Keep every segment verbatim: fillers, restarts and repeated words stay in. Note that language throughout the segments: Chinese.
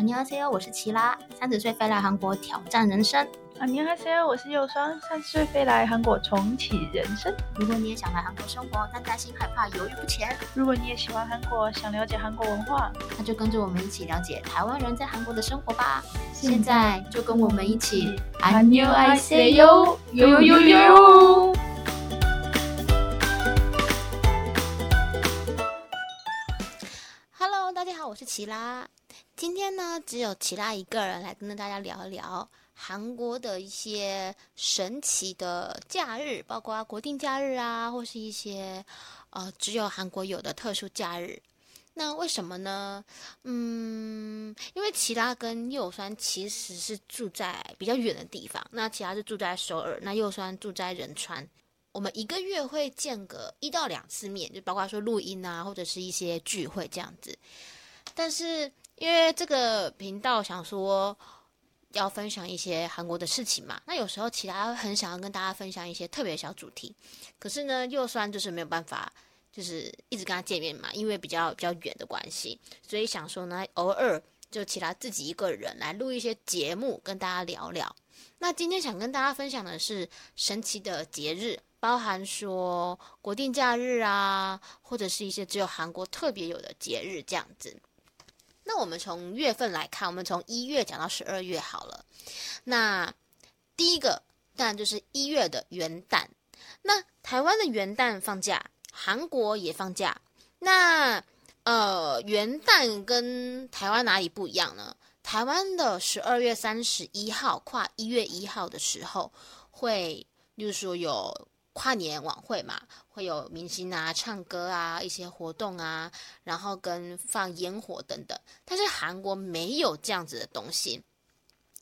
안녕하세요，我是琦拉，三十岁飞来韩国挑战人生。안녕하세요，我是佑双，三十岁飞来韩国重启人生。如果你也想来韩国生活，但担心害怕犹豫不前；如果你也喜欢韩国，想了解韩国文化，那就跟着我们一起了解台湾人在韩国的生活吧。现在就跟我们一起，안녕하세요，呦呦呦呦。Hello， 大家好，我是琦拉。今天呢，只有琦拉一个人来跟大家聊一聊韩国的一些神奇的假日，包括国定假日啊，或是一些呃只有韩国有的特殊假日。那为什么呢？嗯，因为琦拉跟佑酸其实是住在比较远的地方，那琦拉是住在首尔，那佑酸住在仁川。我们一个月会见个一到两次面，就包括说录音啊，或者是一些聚会这样子。但是因为这个频道想说要分享一些韩国的事情嘛，那有时候其他很想要跟大家分享一些特别小主题，可是呢又算就是没有办法，就是一直跟他见面嘛，因为比较比较远的关系，所以想说呢偶尔就其他自己一个人来录一些节目跟大家聊聊。那今天想跟大家分享的是神奇的节日，包含说国定假日啊，或者是一些只有韩国特别有的节日这样子。那我们从月份来看，我们从一月讲到十二月好了。那第一个当然就是一月的元旦。那台湾的元旦放假，韩国也放假。那呃，元旦跟台湾哪里不一样呢？台湾的十二月三十一号跨一月一号的时候，会，例如说有跨年晚会嘛，会有明星啊唱歌啊一些活动啊，然后跟放烟火等等，但是韩国没有这样子的东西。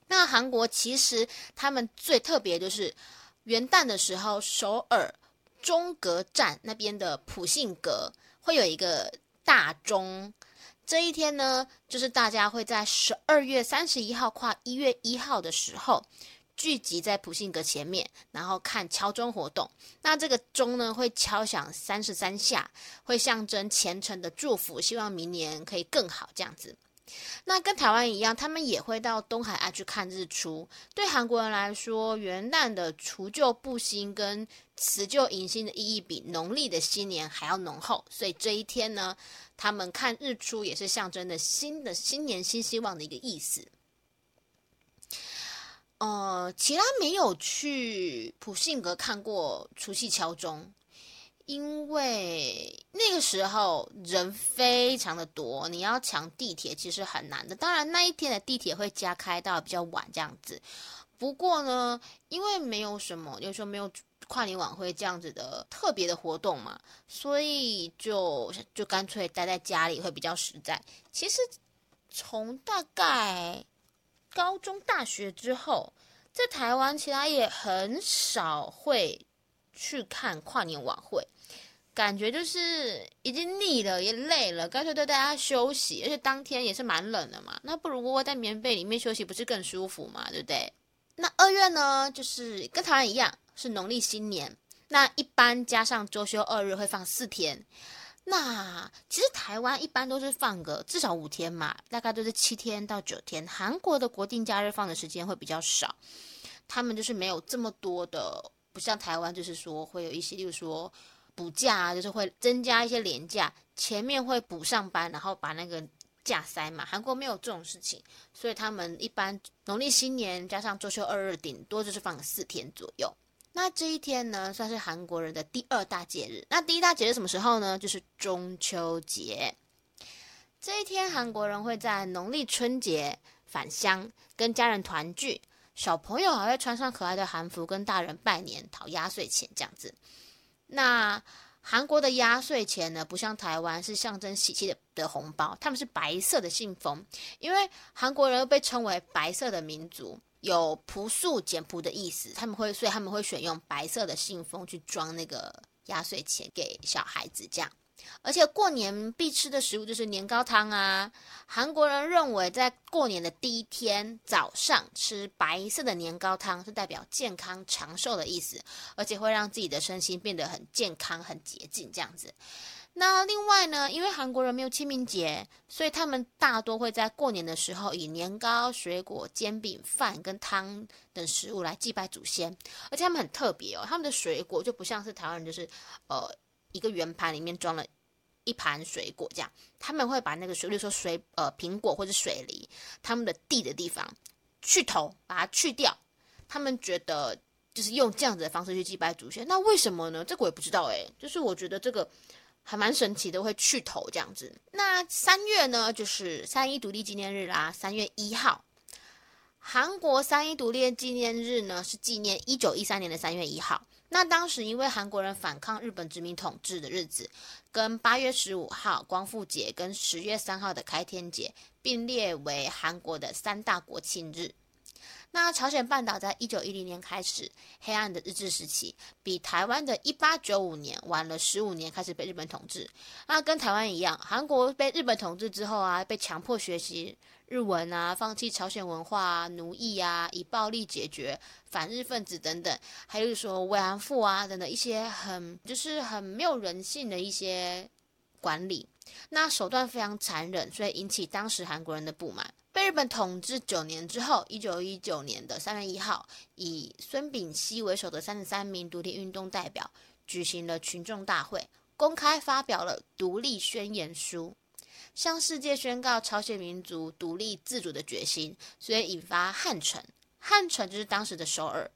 那韩国其实他们最特别就是元旦的时候，首尔中阁站那边的普信阁会有一个大钟，这一天呢就是大家会在十二月三十一号跨一月一号的时候聚集在普信阁前面，然后看敲钟活动。那这个钟呢会敲响三十三下，会象征虔诚的祝福，希望明年可以更好这样子。那跟台湾一样，他们也会到东海岸去看日出。对韩国人来说，元旦的除旧布新跟辞旧迎新的意义比农历的新年还要浓厚，所以这一天呢他们看日出也是象征的新的新年新希望的一个意思。呃，其他没有去普信阁看过除夕敲钟，因为那个时候人非常的多，你要抢地铁其实很难的。当然那一天的地铁会加开到比较晚这样子，不过呢因为没有什么，有时候没有跨年晚会这样子的特别的活动嘛，所以就就干脆待在家里会比较实在。其实从大概高中大学之后，在台湾其他也很少会去看跨年晚会，感觉就是已经腻了也累了，干脆带大家休息，而且当天也是蛮冷的嘛，那不如窝在棉被里面休息不是更舒服嘛，对不对？那二月呢就是跟台湾一样是农历新年，那一般加上周休二日会放四天。那其实台湾一般都是放个至少五天嘛，大概都是七天到九天。韩国的国定假日放的时间会比较少，他们就是没有这么多的，不像台湾就是说会有一些，例如说补假啊，就是会增加一些连假，前面会补上班，然后把那个假塞嘛。韩国没有这种事情，所以他们一般农历新年加上周休二日，顶多就是放四天左右。那这一天呢算是韩国人的第二大节日。那第一大节日什么时候呢？就是中秋节。这一天韩国人会在农历春节返乡跟家人团聚，小朋友还会穿上可爱的韩服跟大人拜年讨压岁钱这样子。那韩国的压岁钱呢不像台湾是象征喜气 的, 的红包，他们是白色的信封，因为韩国人被称为白色的民族，有朴素简朴的意思，他们会，所以他们会选用白色的信封去装那个压岁钱给小孩子这样。而且过年必吃的食物就是年糕汤啊，韩国人认为在过年的第一天早上吃白色的年糕汤是代表健康长寿的意思，而且会让自己的身心变得很健康很洁净这样子。那另外呢，因为韩国人没有清明节，所以他们大多会在过年的时候以年糕、水果、煎饼、饭跟汤等食物来祭拜祖先。而且他们很特别哦，他们的水果就不像是台湾人，就是呃一个圆盘里面装了一盘水果这样，他们会把那个水，例如说水呃苹果或者水梨，他们的蒂的地方去头，把它去掉。他们觉得就是用这样子的方式去祭拜祖先。那为什么呢？这个我也不知道哎，就是我觉得这个还蛮神奇的，会去头这样子。那三月呢，就是三一独立纪念日啦，三月一号。韩国三一独立纪念日呢，是纪念一九一三年的三月一号。那当时因为韩国人反抗日本殖民统治的日子，跟八月十五号光复节跟十月三号的开天节并列为韩国的三大国庆日。那朝鲜半岛在一九一零年开始黑暗的日治时期，比台湾的一八九五年晚了十五年开始被日本统治。那跟台湾一样，韩国被日本统治之后啊，被强迫学习日文啊，放弃朝鲜文化啊，奴役啊，以暴力解决反日分子等等，还有说慰安妇啊等等一些很就是很没有人性的一些管理。那手段非常残忍，所以引起当时韩国人的不满。被日本统治九年之后，一九一九年的三月一号，以孙炳熙为首的三十三名独立运动代表举行了群众大会，公开发表了独立宣言书，向世界宣告朝鲜民族独立自主的决心，所以引发汉城。汉城就是当时的首尔，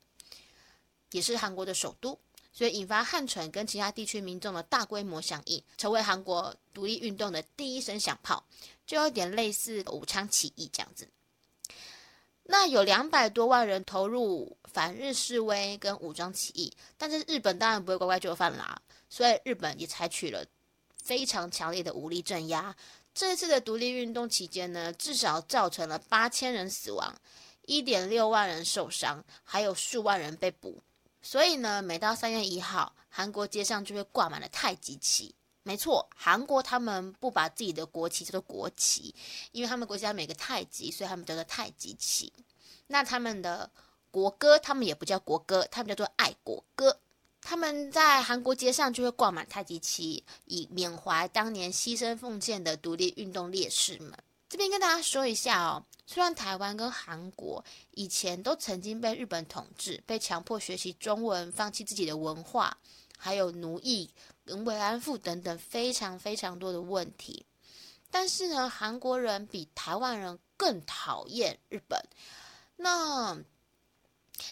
也是韩国的首都，所以引发汉城跟其他地区民众的大规模响应，成为韩国独立运动的第一声响炮，就有点类似武昌起义这样子。那有两百多万人投入反日示威跟武装起义，但是日本当然不会乖乖就范啦，所以日本也采取了非常强烈的武力镇压。这次的独立运动期间呢，至少造成了八千人死亡， 一点六万人受伤，还有数万人被捕。所以呢，每到三月一号，韩国街上就会挂满了太极旗。没错，韩国他们不把自己的国旗叫做国旗，因为他们国家每个太极，所以他们叫做太极旗。那他们的国歌，他们也不叫国歌，他们叫做爱国歌。他们在韩国街上就会挂满太极旗，以缅怀当年牺牲奉献的独立运动烈士们。这边跟大家说一下哦，虽然台湾跟韩国以前都曾经被日本统治，被强迫学习中文，放弃自己的文化，还有奴役跟慰安妇等等非常非常多的问题，但是呢，韩国人比台湾人更讨厌日本。那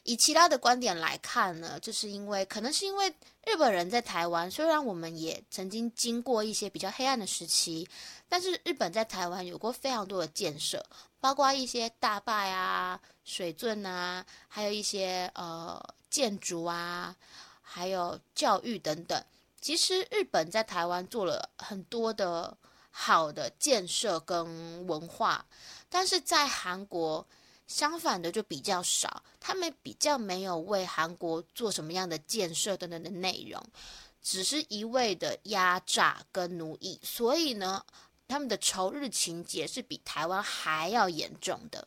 以其他的观点来看呢，就是因为可能是因为日本人在台湾，虽然我们也曾经经过一些比较黑暗的时期，但是日本在台湾有过非常多的建设，包括一些大坝啊、水圳啊，还有一些呃建筑啊，还有教育等等。其实日本在台湾做了很多的好的建设跟文化，但是在韩国相反的就比较少，他们比较没有为韩国做什么样的建设等等的内容，只是一味的压榨跟奴役，所以呢，他们的仇日情节是比台湾还要严重的。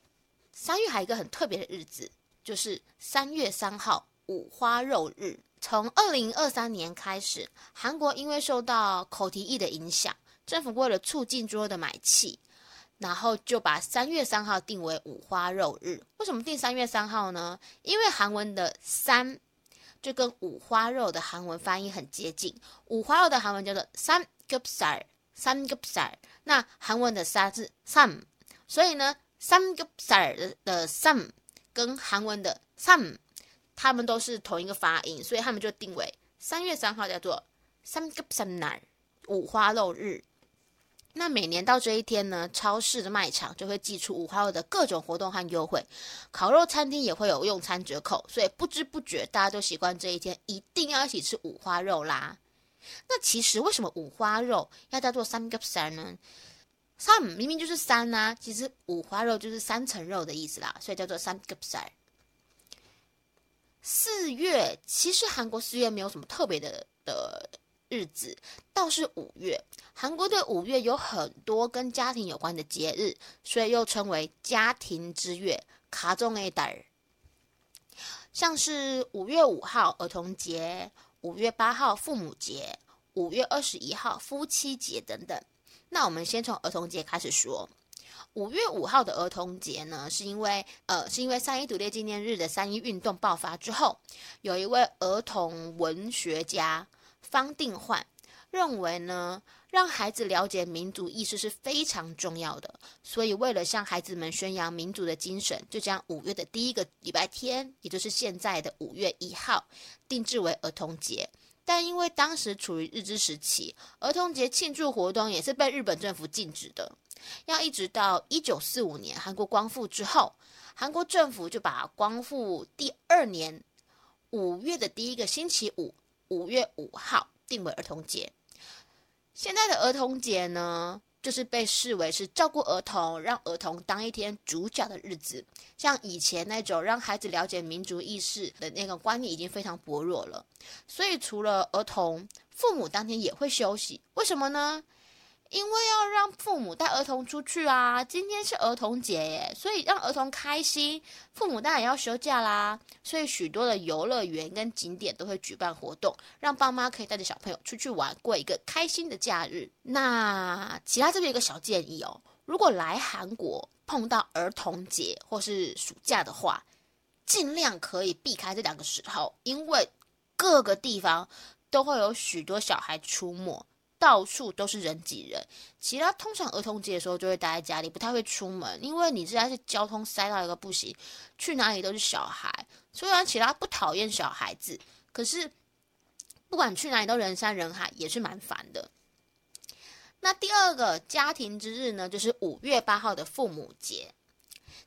三月还有一个很特别的日子，就是三月三号五花肉日。从二零二三年开始，韩国因为受到口蹄疫的影响，政府为了促进猪肉的买气，然后就把三月三号定为五花肉日。为什么定三月三号呢？因为韩文的三就跟五花肉的韩文翻译很接近，五花肉的韩文叫做三급살，三급살，那韩文的三是삼，所以呢，三급살的삼跟韩文的삼，他们都是同一个发音，所以他们就定为三月三号叫做三급살날，五花肉日。那每年到这一天呢，超市的卖场就会寄出五花肉的各种活动和优惠，烤肉餐厅也会有用餐折扣，所以不知不觉大家都习惯这一天一定要一起吃五花肉啦。那其实为什么五花肉要叫做三급살呢？三明明就是三啊，其实五花肉就是三层肉的意思啦，所以叫做三급살。四月其实韩国四月没有什么特别的的。日子倒是五月，韩国的五月有很多跟家庭有关的节日，所以又称为家庭之月，가정의 달。像是五月五号儿童节，五月八号父母节，五月二十一号夫妻节等等。那我们先从儿童节开始说。五月五号的儿童节呢，是因为呃，是因为三一独立纪念日的三一运动爆发之后，有一位儿童文学家方定焕认为呢，让孩子了解民族意识是非常重要的，所以为了向孩子们宣扬民族的精神，就将五月的第一个礼拜天，也就是现在的五月一号，定制为儿童节。但因为当时处于日治时期，儿童节庆祝活动也是被日本政府禁止的，要一直到一九四五年韩国光复之后，韩国政府就把光复第二年五月的第一个星期五五月五号定为儿童节。现在的儿童节呢，就是被视为是照顾儿童，让儿童当一天主角的日子。像以前那种让孩子了解民族意识的那个观念已经非常薄弱了，所以除了儿童，父母当天也会休息。为什么呢？因为要让父母带儿童出去啊，今天是儿童节耶，所以让儿童开心，父母当然要休假啦。所以许多的游乐园跟景点都会举办活动，让爸妈可以带着小朋友出去玩，过一个开心的假日。那其他这边有一个小建议哦，如果来韩国碰到儿童节或是暑假的话，尽量可以避开这两个时候，因为各个地方都会有许多小孩出没，到处都是人挤人。其他通常儿童节的时候就会待在家里，不太会出门，因为你现在是交通塞到一个不行，去哪里都是小孩。虽然其他不讨厌小孩子，可是不管去哪里都人山人海，也是蛮烦的。那第二个家庭之日呢，就是五月八号的父母节。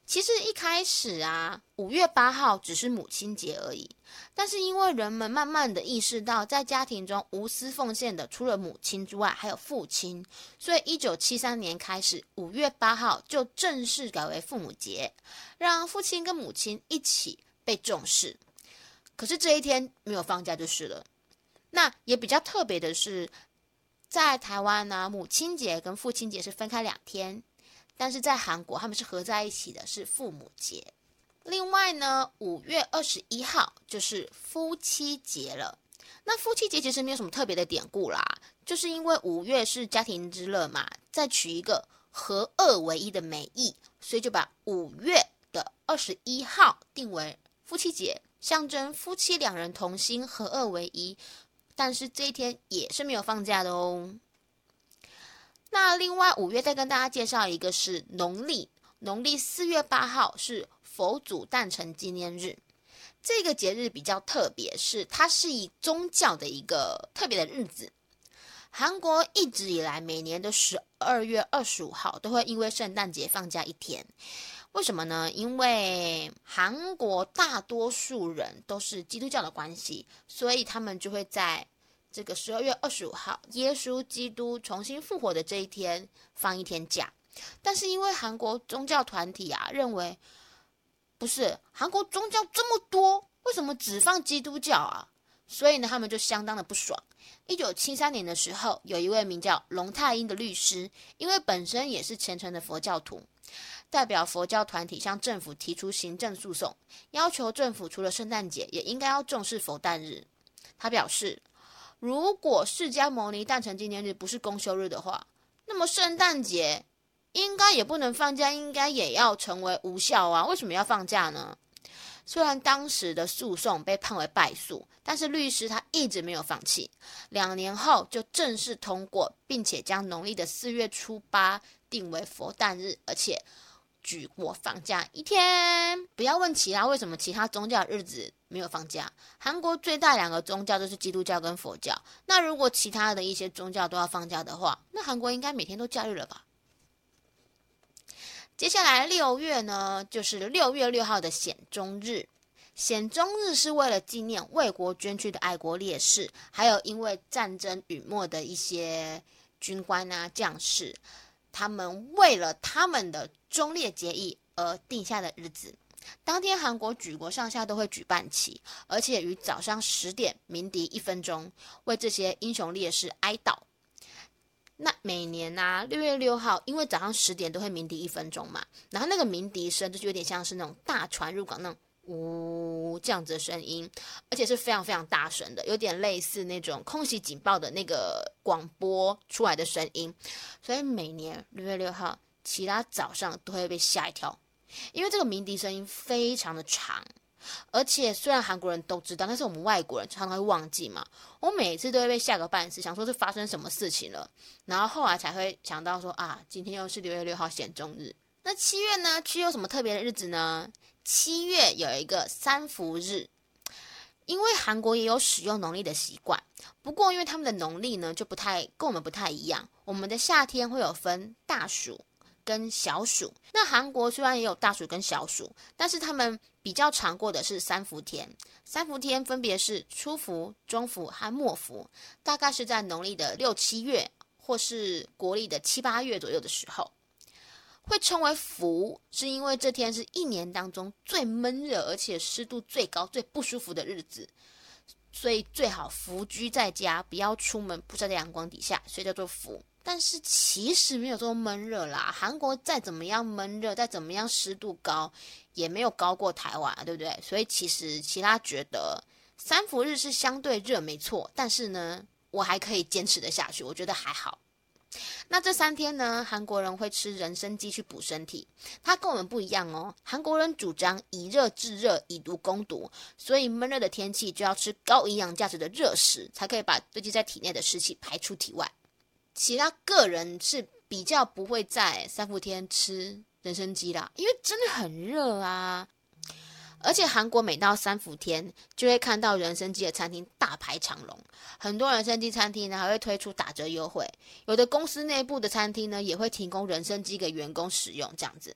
其实一开始啊，五月八号只是母亲节而已，但是因为人们慢慢的意识到，在家庭中无私奉献的除了母亲之外还有父亲，所以一九七三年开始，五月八号就正式改为父母节，让父亲跟母亲一起被重视。可是这一天没有放假就是了。那也比较特别的是，在台湾呢、啊，母亲节跟父亲节是分开两天，但是在韩国他们是合在一起的，是父母节。另外呢，五月二十一号就是夫妻节了。那夫妻节其实没有什么特别的典故啦，就是因为五月是家庭之乐嘛，再取一个合二为一的美意，所以就把五月的二十一号定为夫妻节，象征夫妻两人同心合二为一，但是这一天也是没有放假的哦。那另外五月再跟大家介绍一个是农历，农历四月八号是佛祖诞辰纪念日。这个节日比较特别，是它是以宗教的一个特别的日子。韩国一直以来每年的十二月二十五号都会因为圣诞节放假一天。为什么呢？因为韩国大多数人都是基督教的关系，所以他们就会在这个十二月二十五号，耶稣基督重新复活的这一天放一天假。但是因为韩国宗教团体啊认为，不是，韩国宗教这么多，为什么只放基督教啊？所以呢，他们就相当的不爽。一九七三年的时候，有一位名叫龙泰英的律师，因为本身也是虔诚的佛教徒，代表佛教团体向政府提出行政诉讼，要求政府除了圣诞节也应该要重视佛诞日。他表示，如果释迦牟尼诞辰纪念日不是公休日的话，那么圣诞节应该也不能放假，应该也要成为无效啊，为什么要放假呢？虽然当时的诉讼被判为败诉，但是律师他一直没有放弃，两年后就正式通过，并且将农历的四月初八定为佛诞日，而且举国放假一天。不要问其他为什么其他宗教日子没有放假，韩国最大两个宗教就是基督教跟佛教，那如果其他的一些宗教都要放假的话，那韩国应该每天都假日了吧。接下来六月呢，就是六月六号的显忠日。显忠日是为了纪念为国捐躯的爱国烈士，还有因为战争陨没的一些军官啊将士，他们为了他们的忠烈节义而定下的日子。当天韩国举国上下都会举办旗，而且于早上十点鸣笛一分钟，为这些英雄烈士哀悼。那每年啊六月六号因为早上十点都会鸣笛一分钟嘛，然后那个鸣笛声就是有点像是那种大船入港那种呜这样子的声音，而且是非常非常大声的，有点类似那种空袭警报的那个广播出来的声音。所以每年六月六号其他早上都会被吓一跳，因为这个鸣笛声音非常的长，而且虽然韩国人都知道，但是我们外国人常常会忘记嘛。我每次都会被吓个半死，想说是发生什么事情了，然后后来才会想到说啊，今天又是六月六号显忠日。那七月呢？七月有什么特别的日子呢？七月有一个三伏日，因为韩国也有使用农历的习惯，不过因为他们的农历呢就不太跟我们不太一样，我们的夏天会有分大暑跟小暑，那韩国虽然也有大暑跟小暑，但是他们比较常过的是三伏天。三伏天分别是初伏、中伏和末伏，大概是在农历的六七月或是国历的七八月左右的时候。会称为伏，是因为这天是一年当中最闷热而且湿度最高最不舒服的日子，所以最好伏居在家，不要出门，不晒在阳光底下，所以叫做伏。但是其实没有这么闷热啦，韩国再怎么样闷热，再怎么样湿度高，也没有高过台湾，对不对？所以其实其他觉得三伏日是相对热没错，但是呢我还可以坚持的下去，我觉得还好。那这三天呢，韩国人会吃人参鸡去补身体，它跟我们不一样哦。韩国人主张以热制热，以毒攻毒，所以闷热的天气就要吃高营养价值的热食，才可以把堆积在体内的湿气排出体外。其他个人是比较不会在三伏天吃人参鸡啦，因为真的很热啊。而且韩国每到三伏天就会看到人参鸡的餐厅大排长龙，很多人参鸡餐厅呢还会推出打折优惠，有的公司内部的餐厅呢也会提供人参鸡给员工使用这样子。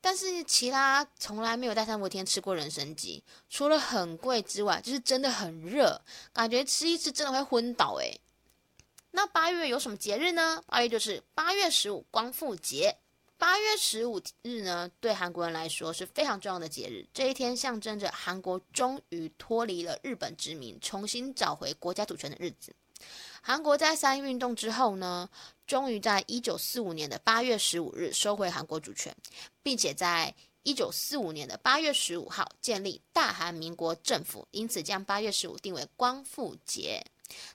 但是其他从来没有在三伏天吃过人参鸡，除了很贵之外，就是真的很热，感觉吃一次真的会昏倒耶。那八月有什么节日呢？八月就是八月十五光复节。八月十五日呢，对韩国人来说是非常重要的节日。这一天象征着韩国终于脱离了日本殖民，重新找回国家主权的日子。韩国在三一运动之后呢，终于在一九四五年的八月十五日收回韩国主权，并且在一九四五年的八月十五号建立大韩民国政府，因此将八月十五定为光复节。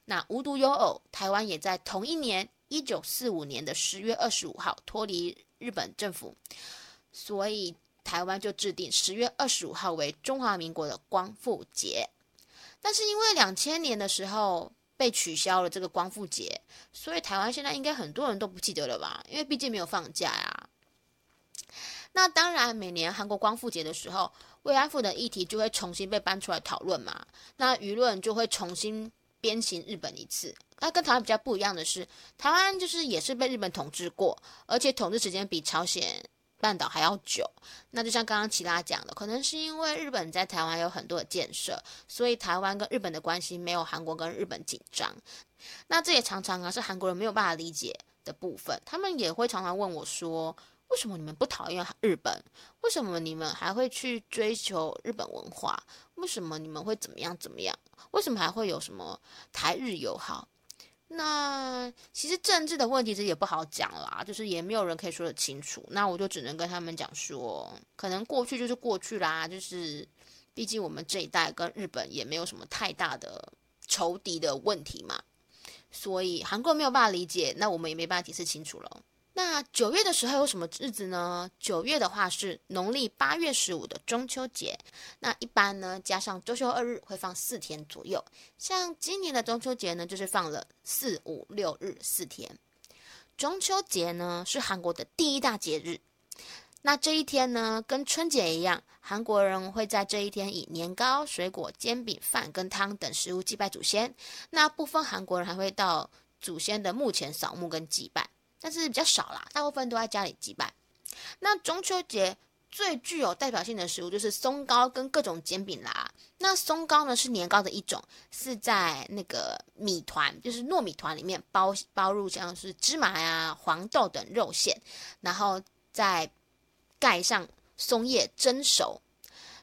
那无独有偶，台湾也在同一年一九四五年的十月二十五号脱离日本政府，所以台湾就制定十月二十五号为中华民国的光复节。但是因为两千年的时候被取消了这个光复节，所以台湾现在应该很多人都不记得了吧，因为毕竟没有放假呀。那当然每年韩国光复节的时候，慰安妇的议题就会重新被搬出来讨论嘛，那舆论就会重新鞭刑日本一次。那跟台湾比较不一样的是，台湾就是也是被日本统治过，而且统治时间比朝鲜半岛还要久。那就像刚刚琦拉讲的，可能是因为日本在台湾有很多的建设，所以台湾跟日本的关系没有韩国跟日本紧张。那这也常常啊是韩国人没有办法理解的部分，他们也会常常问我说，为什么你们不讨厌日本？为什么你们还会去追求日本文化？为什么你们会怎么样怎么样？为什么还会有什么台日友好？那其实政治的问题其实也不好讲啦，就是也没有人可以说得清楚。那我就只能跟他们讲说，可能过去就是过去啦，就是毕竟我们这一代跟日本也没有什么太大的仇敌的问题嘛，所以韩国没有办法理解，那我们也没办法解释清楚了。那九月的时候有什么日子呢？九月的话是农历八月十五的中秋节，那一般呢加上周休二日会放四天左右，像今年的中秋节呢就是放了四五六日四天。中秋节呢是韩国的第一大节日，那这一天呢跟春节一样，韩国人会在这一天以年糕、水果、煎饼、饭跟汤等食物祭拜祖先，那部分韩国人还会到祖先的墓前扫墓跟祭拜，但是比较少啦，大部分都在家里祭拜。那中秋节最具有代表性的食物就是松糕跟各种煎饼啦。那松糕呢是年糕的一种，是在那个米团，就是糯米团里面包包入像是芝麻呀、黄豆等肉馅，然后再盖上松叶蒸熟。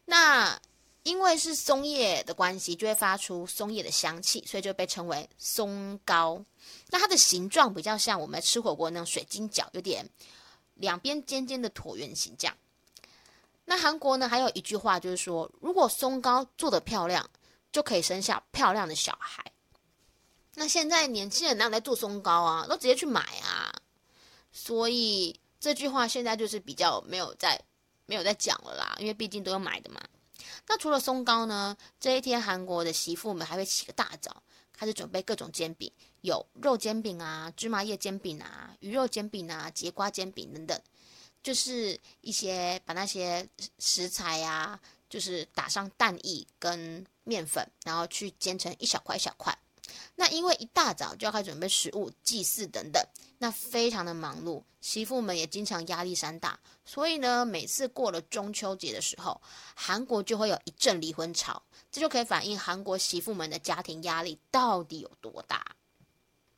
那因为是松叶的关系，就会发出松叶的香气，所以就被称为松糕。那它的形状比较像我们吃火锅那种水晶饺，有点两边尖尖的椭圆形这样。那韩国呢还有一句话就是说，如果松糕做得漂亮，就可以生下漂亮的小孩。那现在年轻人哪有在做松糕啊，都直接去买啊。所以这句话现在就是比较没有在没有在讲了啦，因为毕竟都有买的嘛。那除了松糕呢，这一天韩国的媳妇们还会起个大早，开始准备各种煎饼，有肉煎饼啊、芝麻叶煎饼啊、鱼肉煎饼啊、节瓜煎饼等等，就是一些把那些食材啊，就是打上蛋液跟面粉，然后去煎成一小块一小块。那因为一大早就要开始准备食物、祭祀等等，那非常的忙碌，媳妇们也经常压力山大，所以呢，每次过了中秋节的时候，韩国就会有一阵离婚潮，这就可以反映韩国媳妇们的家庭压力到底有多大。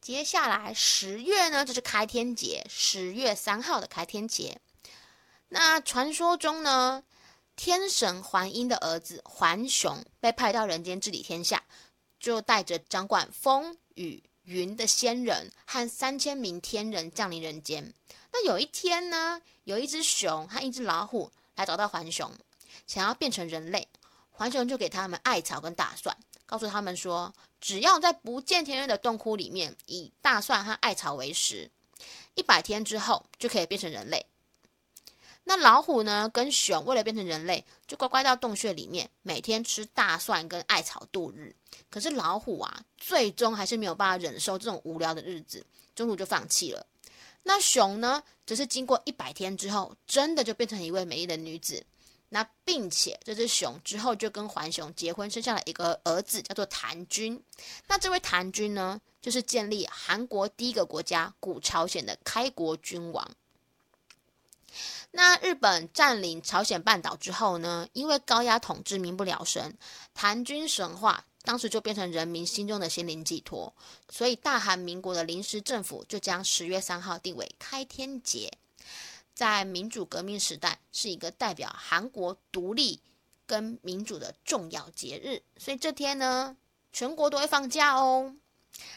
接下来十月呢，就是开天节，十月三号的开天节。那传说中呢，天神桓婴的儿子桓雄被派到人间治理天下，就带着掌管风雨云的仙人和三千名天人降临人间。那有一天呢，有一只熊和一只老虎来找到桓雄，想要变成人类。桓雄就给他们艾草跟大蒜，告诉他们说，只要在不见天日的洞窟里面以大蒜和艾草为食，一百天之后就可以变成人类。那老虎呢跟熊为了变成人类，就乖乖到洞穴里面每天吃大蒜跟艾草度日。可是老虎啊，最终还是没有办法忍受这种无聊的日子，中途就放弃了。那熊呢，只是经过一百天之后，真的就变成一位美丽的女子。那并且这只熊之后就跟桓雄结婚，生下了一个儿子，叫做谭君。那这位谭君呢，就是建立韩国第一个国家古朝鲜的开国君王。那日本占领朝鲜半岛之后呢，因为高压统治民不聊生，谭君神话当时就变成人民心中的心灵寄托，所以大韩民国的临时政府就将十月三号定为开天节，在民主革命时代是一个代表韩国独立跟民主的重要节日，所以这天呢，全国都会放假哦。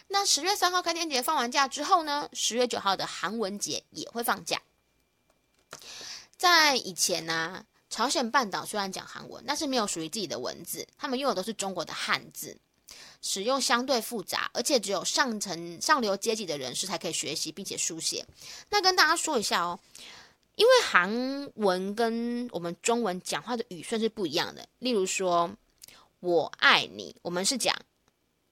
那十月三号开天节放完假之后呢，十月九号的韩文节也会放假。在以前啊，朝鲜半岛虽然讲韩文，但是没有属于自己的文字，他们用的都是中国的汉字，使用相对复杂，而且只有上层上流阶级的人士才可以学习并且书写。那跟大家说一下哦，因为韩文跟我们中文讲话的语顺是不一样的。例如说我爱你，我们是讲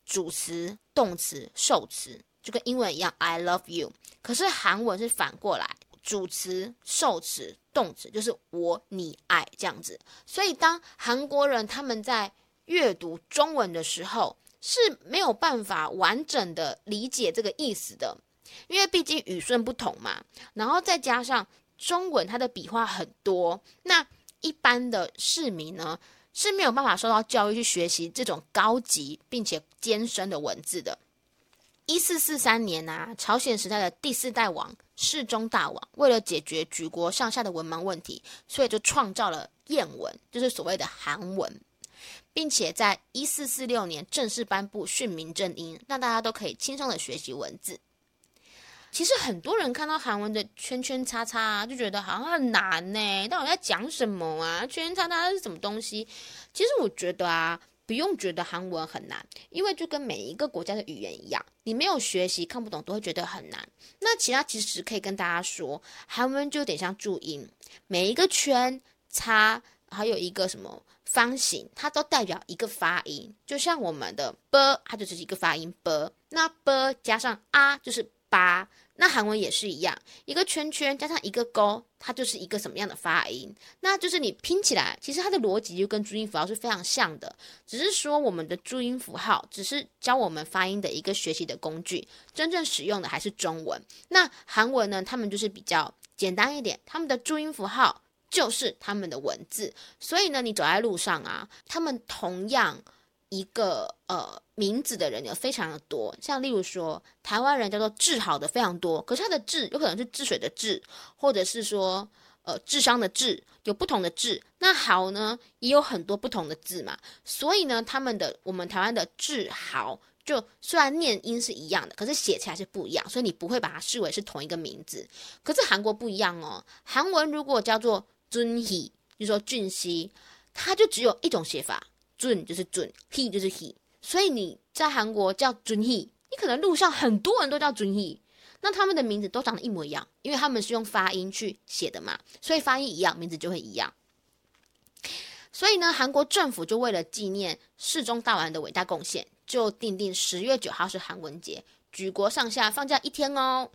主词、动词、受词，就跟英文一样 I love you。 可是韩文是反过来，主词、受词、动词，就是我、你、爱这样子。所以当韩国人他们在阅读中文的时候，是没有办法完整的理解这个意思的，因为毕竟语顺不同嘛，然后再加上中文它的笔画很多，那一般的市民呢是没有办法受到教育去学习这种高级并且艰深的文字的。一四四三年啊，朝鲜时代的第四代王世宗大王为了解决举国上下的文盲问题，所以就创造了谚文，就是所谓的韩文，并且在一四四六年正式颁布训民正音，让大家都可以轻松的学习文字。其实很多人看到韩文的圈圈叉叉、啊、就觉得好像很难欸，到底在讲什么啊？圈圈叉叉是什么东西？其实我觉得啊，不用觉得韩文很难，因为就跟每一个国家的语言一样，你没有学习看不懂都会觉得很难。那其他其实可以跟大家说，韩文就有点像注音，每一个圈、叉，还有一个什么方形，它都代表一个发音。就像我们的 b， 它就是一个发音 b， 那 b 加上 a 就是八。那韩文也是一样，一个圈圈加上一个勾，它就是一个什么样的发音，那就是你拼起来，其实它的逻辑就跟注音符号是非常像的，只是说我们的注音符号只是教我们发音的一个学习的工具，真正使用的还是中文。那韩文呢，他们就是比较简单一点，他们的注音符号就是他们的文字，所以呢，你走在路上啊，他们同样一个呃名字的人有非常的多，像例如说台湾人叫做治好的非常多，可是他的治有可能是治水的治，或者是说呃智商的智，有不同的智。那好呢，也有很多不同的字嘛，所以呢，他们的我们台湾的治好，就虽然念音是一样的，可是写起来是不一样，所以你不会把它视为是同一个名字。可是韩国不一样哦，韩文如果叫做尊喜你说俊熙，它就只有一种写法，俊就是俊， he 就是 he， 所以你在韩国叫俊熙，你可能路上很多人都叫俊熙，那他们的名字都长得一模一样，因为他们是用发音去写的嘛，所以发音一样，名字就会一样。所以呢，韩国政府就为了纪念世宗大王的伟大贡献，就订定十月九号是韩文节，举国上下放假一天哦。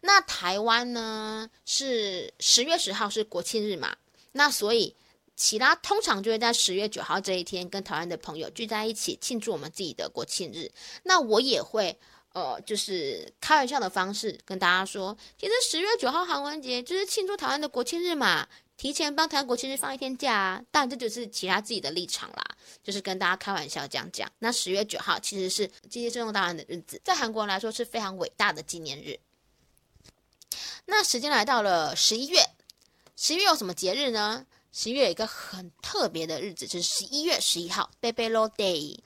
那台湾呢，是十月十号是国庆日嘛，那所以其他通常就会在十月九号这一天跟台湾的朋友聚在一起庆祝我们自己的国庆日。那我也会呃，就是开玩笑的方式跟大家说，其实十月九号韩文节就是庆祝台湾的国庆日嘛，提前帮台湾国庆日放一天假啊，当然这就是其他自己的立场啦，就是跟大家开玩笑这样讲。那十月九号其实是纪念世宗大王的日子，在韩国人来说是非常伟大的纪念日。那时间来到了十一月，十一月有什么节日呢？十一月有一个很特别的日子，就是十一月十一号 Bebe Low Day。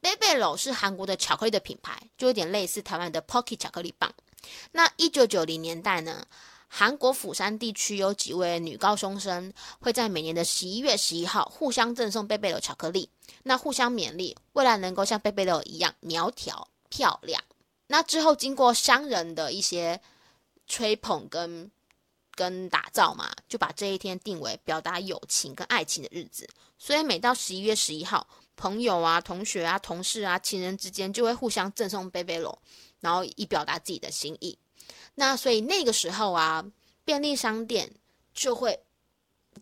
Bebe Low 是韩国的巧克力的品牌，就有点类似台湾的 Pocky 巧克力棒。那一九九零年代呢，韩国釜山地区有几位女高中生会在每年的十一月十一号互相赠送Bebe Low巧克力，那互相勉励未来能够像Bebe Low一样苗条漂亮。那之后经过商人的一些吹捧跟跟打造嘛，就把这一天定为表达友情跟爱情的日子。所以每到十一月十一号，朋友啊、同学啊、同事啊、情人之间就会互相赠送Bebe Low，然后以表达自己的心意。那所以那个时候啊，便利商店就会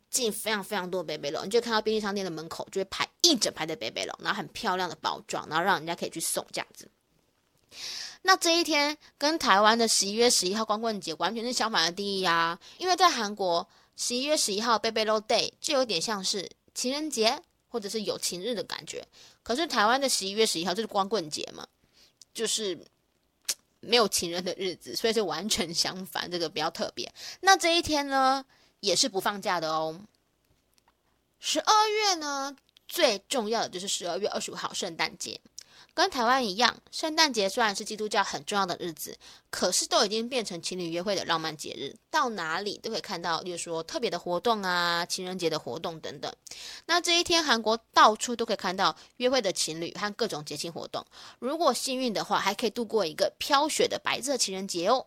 进非常非常多的Bebe Low，你就看到便利商店的门口就会排一整排的Bebe Low，然后很漂亮的包装，然后让人家可以去送这样子。那这一天跟台湾的十一月十一号光棍节完全是相反的第一啊，因为在韩国十一月十一号 Bebe Low Day 就有点像是情人节或者是友情日的感觉，可是台湾的十一月十一号就是光棍节嘛，就是没有情人的日子，所以是完全相反，这个比较特别。那这一天呢也是不放假的哦。十二月呢最重要的就是十二月二十五号圣诞节，跟台湾一样，圣诞节虽然是基督教很重要的日子，可是都已经变成情侣约会的浪漫节日，到哪里都可以看到例如说特别的活动啊、情人节的活动等等。那这一天韩国到处都可以看到约会的情侣和各种节庆活动，如果幸运的话还可以度过一个飘雪的白色情人节哦。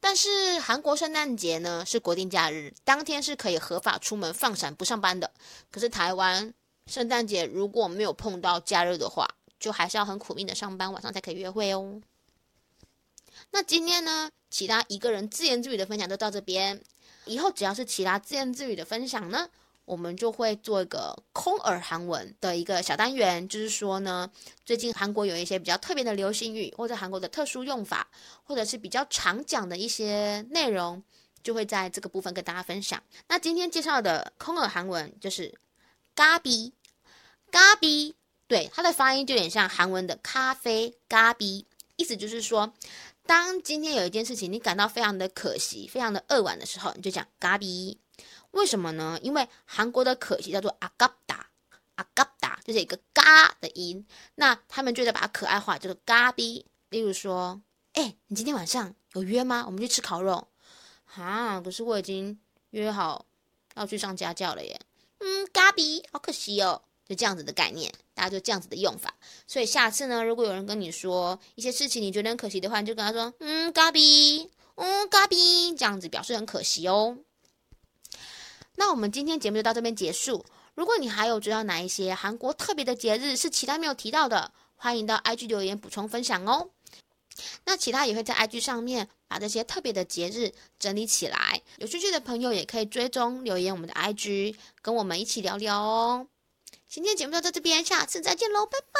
但是韩国圣诞节呢是国定假日，当天是可以合法出门放闪不上班的，可是台湾圣诞节如果没有碰到假日的话，就还是要很苦命的上班，晚上才可以约会哦。那今天呢，其他一个人自言自语的分享就到这边。以后只要是其他自言自语的分享呢，我们就会做一个空耳韩文的一个小单元，就是说呢，最近韩国有一些比较特别的流行语，或者韩国的特殊用法，或者是比较常讲的一些内容，就会在这个部分跟大家分享。那今天介绍的空耳韩文就是Gabi Gabi，对，它的发音就有点像韩文的咖啡咖啡，意思就是说当今天有一件事情你感到非常的可惜、非常的扼腕的时候，你就讲咖啡。为什么呢？因为韩国的可惜叫做阿嘎达，阿嘎达就是一个嘎的音，那他们就在把它可爱化，叫做咖啡。例如说，哎，你今天晚上有约吗？我们去吃烤肉啊，可是我已经约好要去上家教了耶。嗯，咖啡好可惜哦，就这样子的概念，大家就这样子的用法。所以下次呢，如果有人跟你说一些事情你觉得很可惜的话，你就跟他说嗯嘎比，嗯嘎比，这样子表示很可惜哦。那我们今天节目就到这边结束，如果你还有知道哪一些韩国特别的节日是其他没有提到的，欢迎到 I G 留言补充分享哦。那其他也会在 I G 上面把这些特别的节日整理起来，有兴趣的朋友也可以追踪留言我们的 I G， 跟我们一起聊聊哦。今天节目就到这边，下次再见喽，拜拜。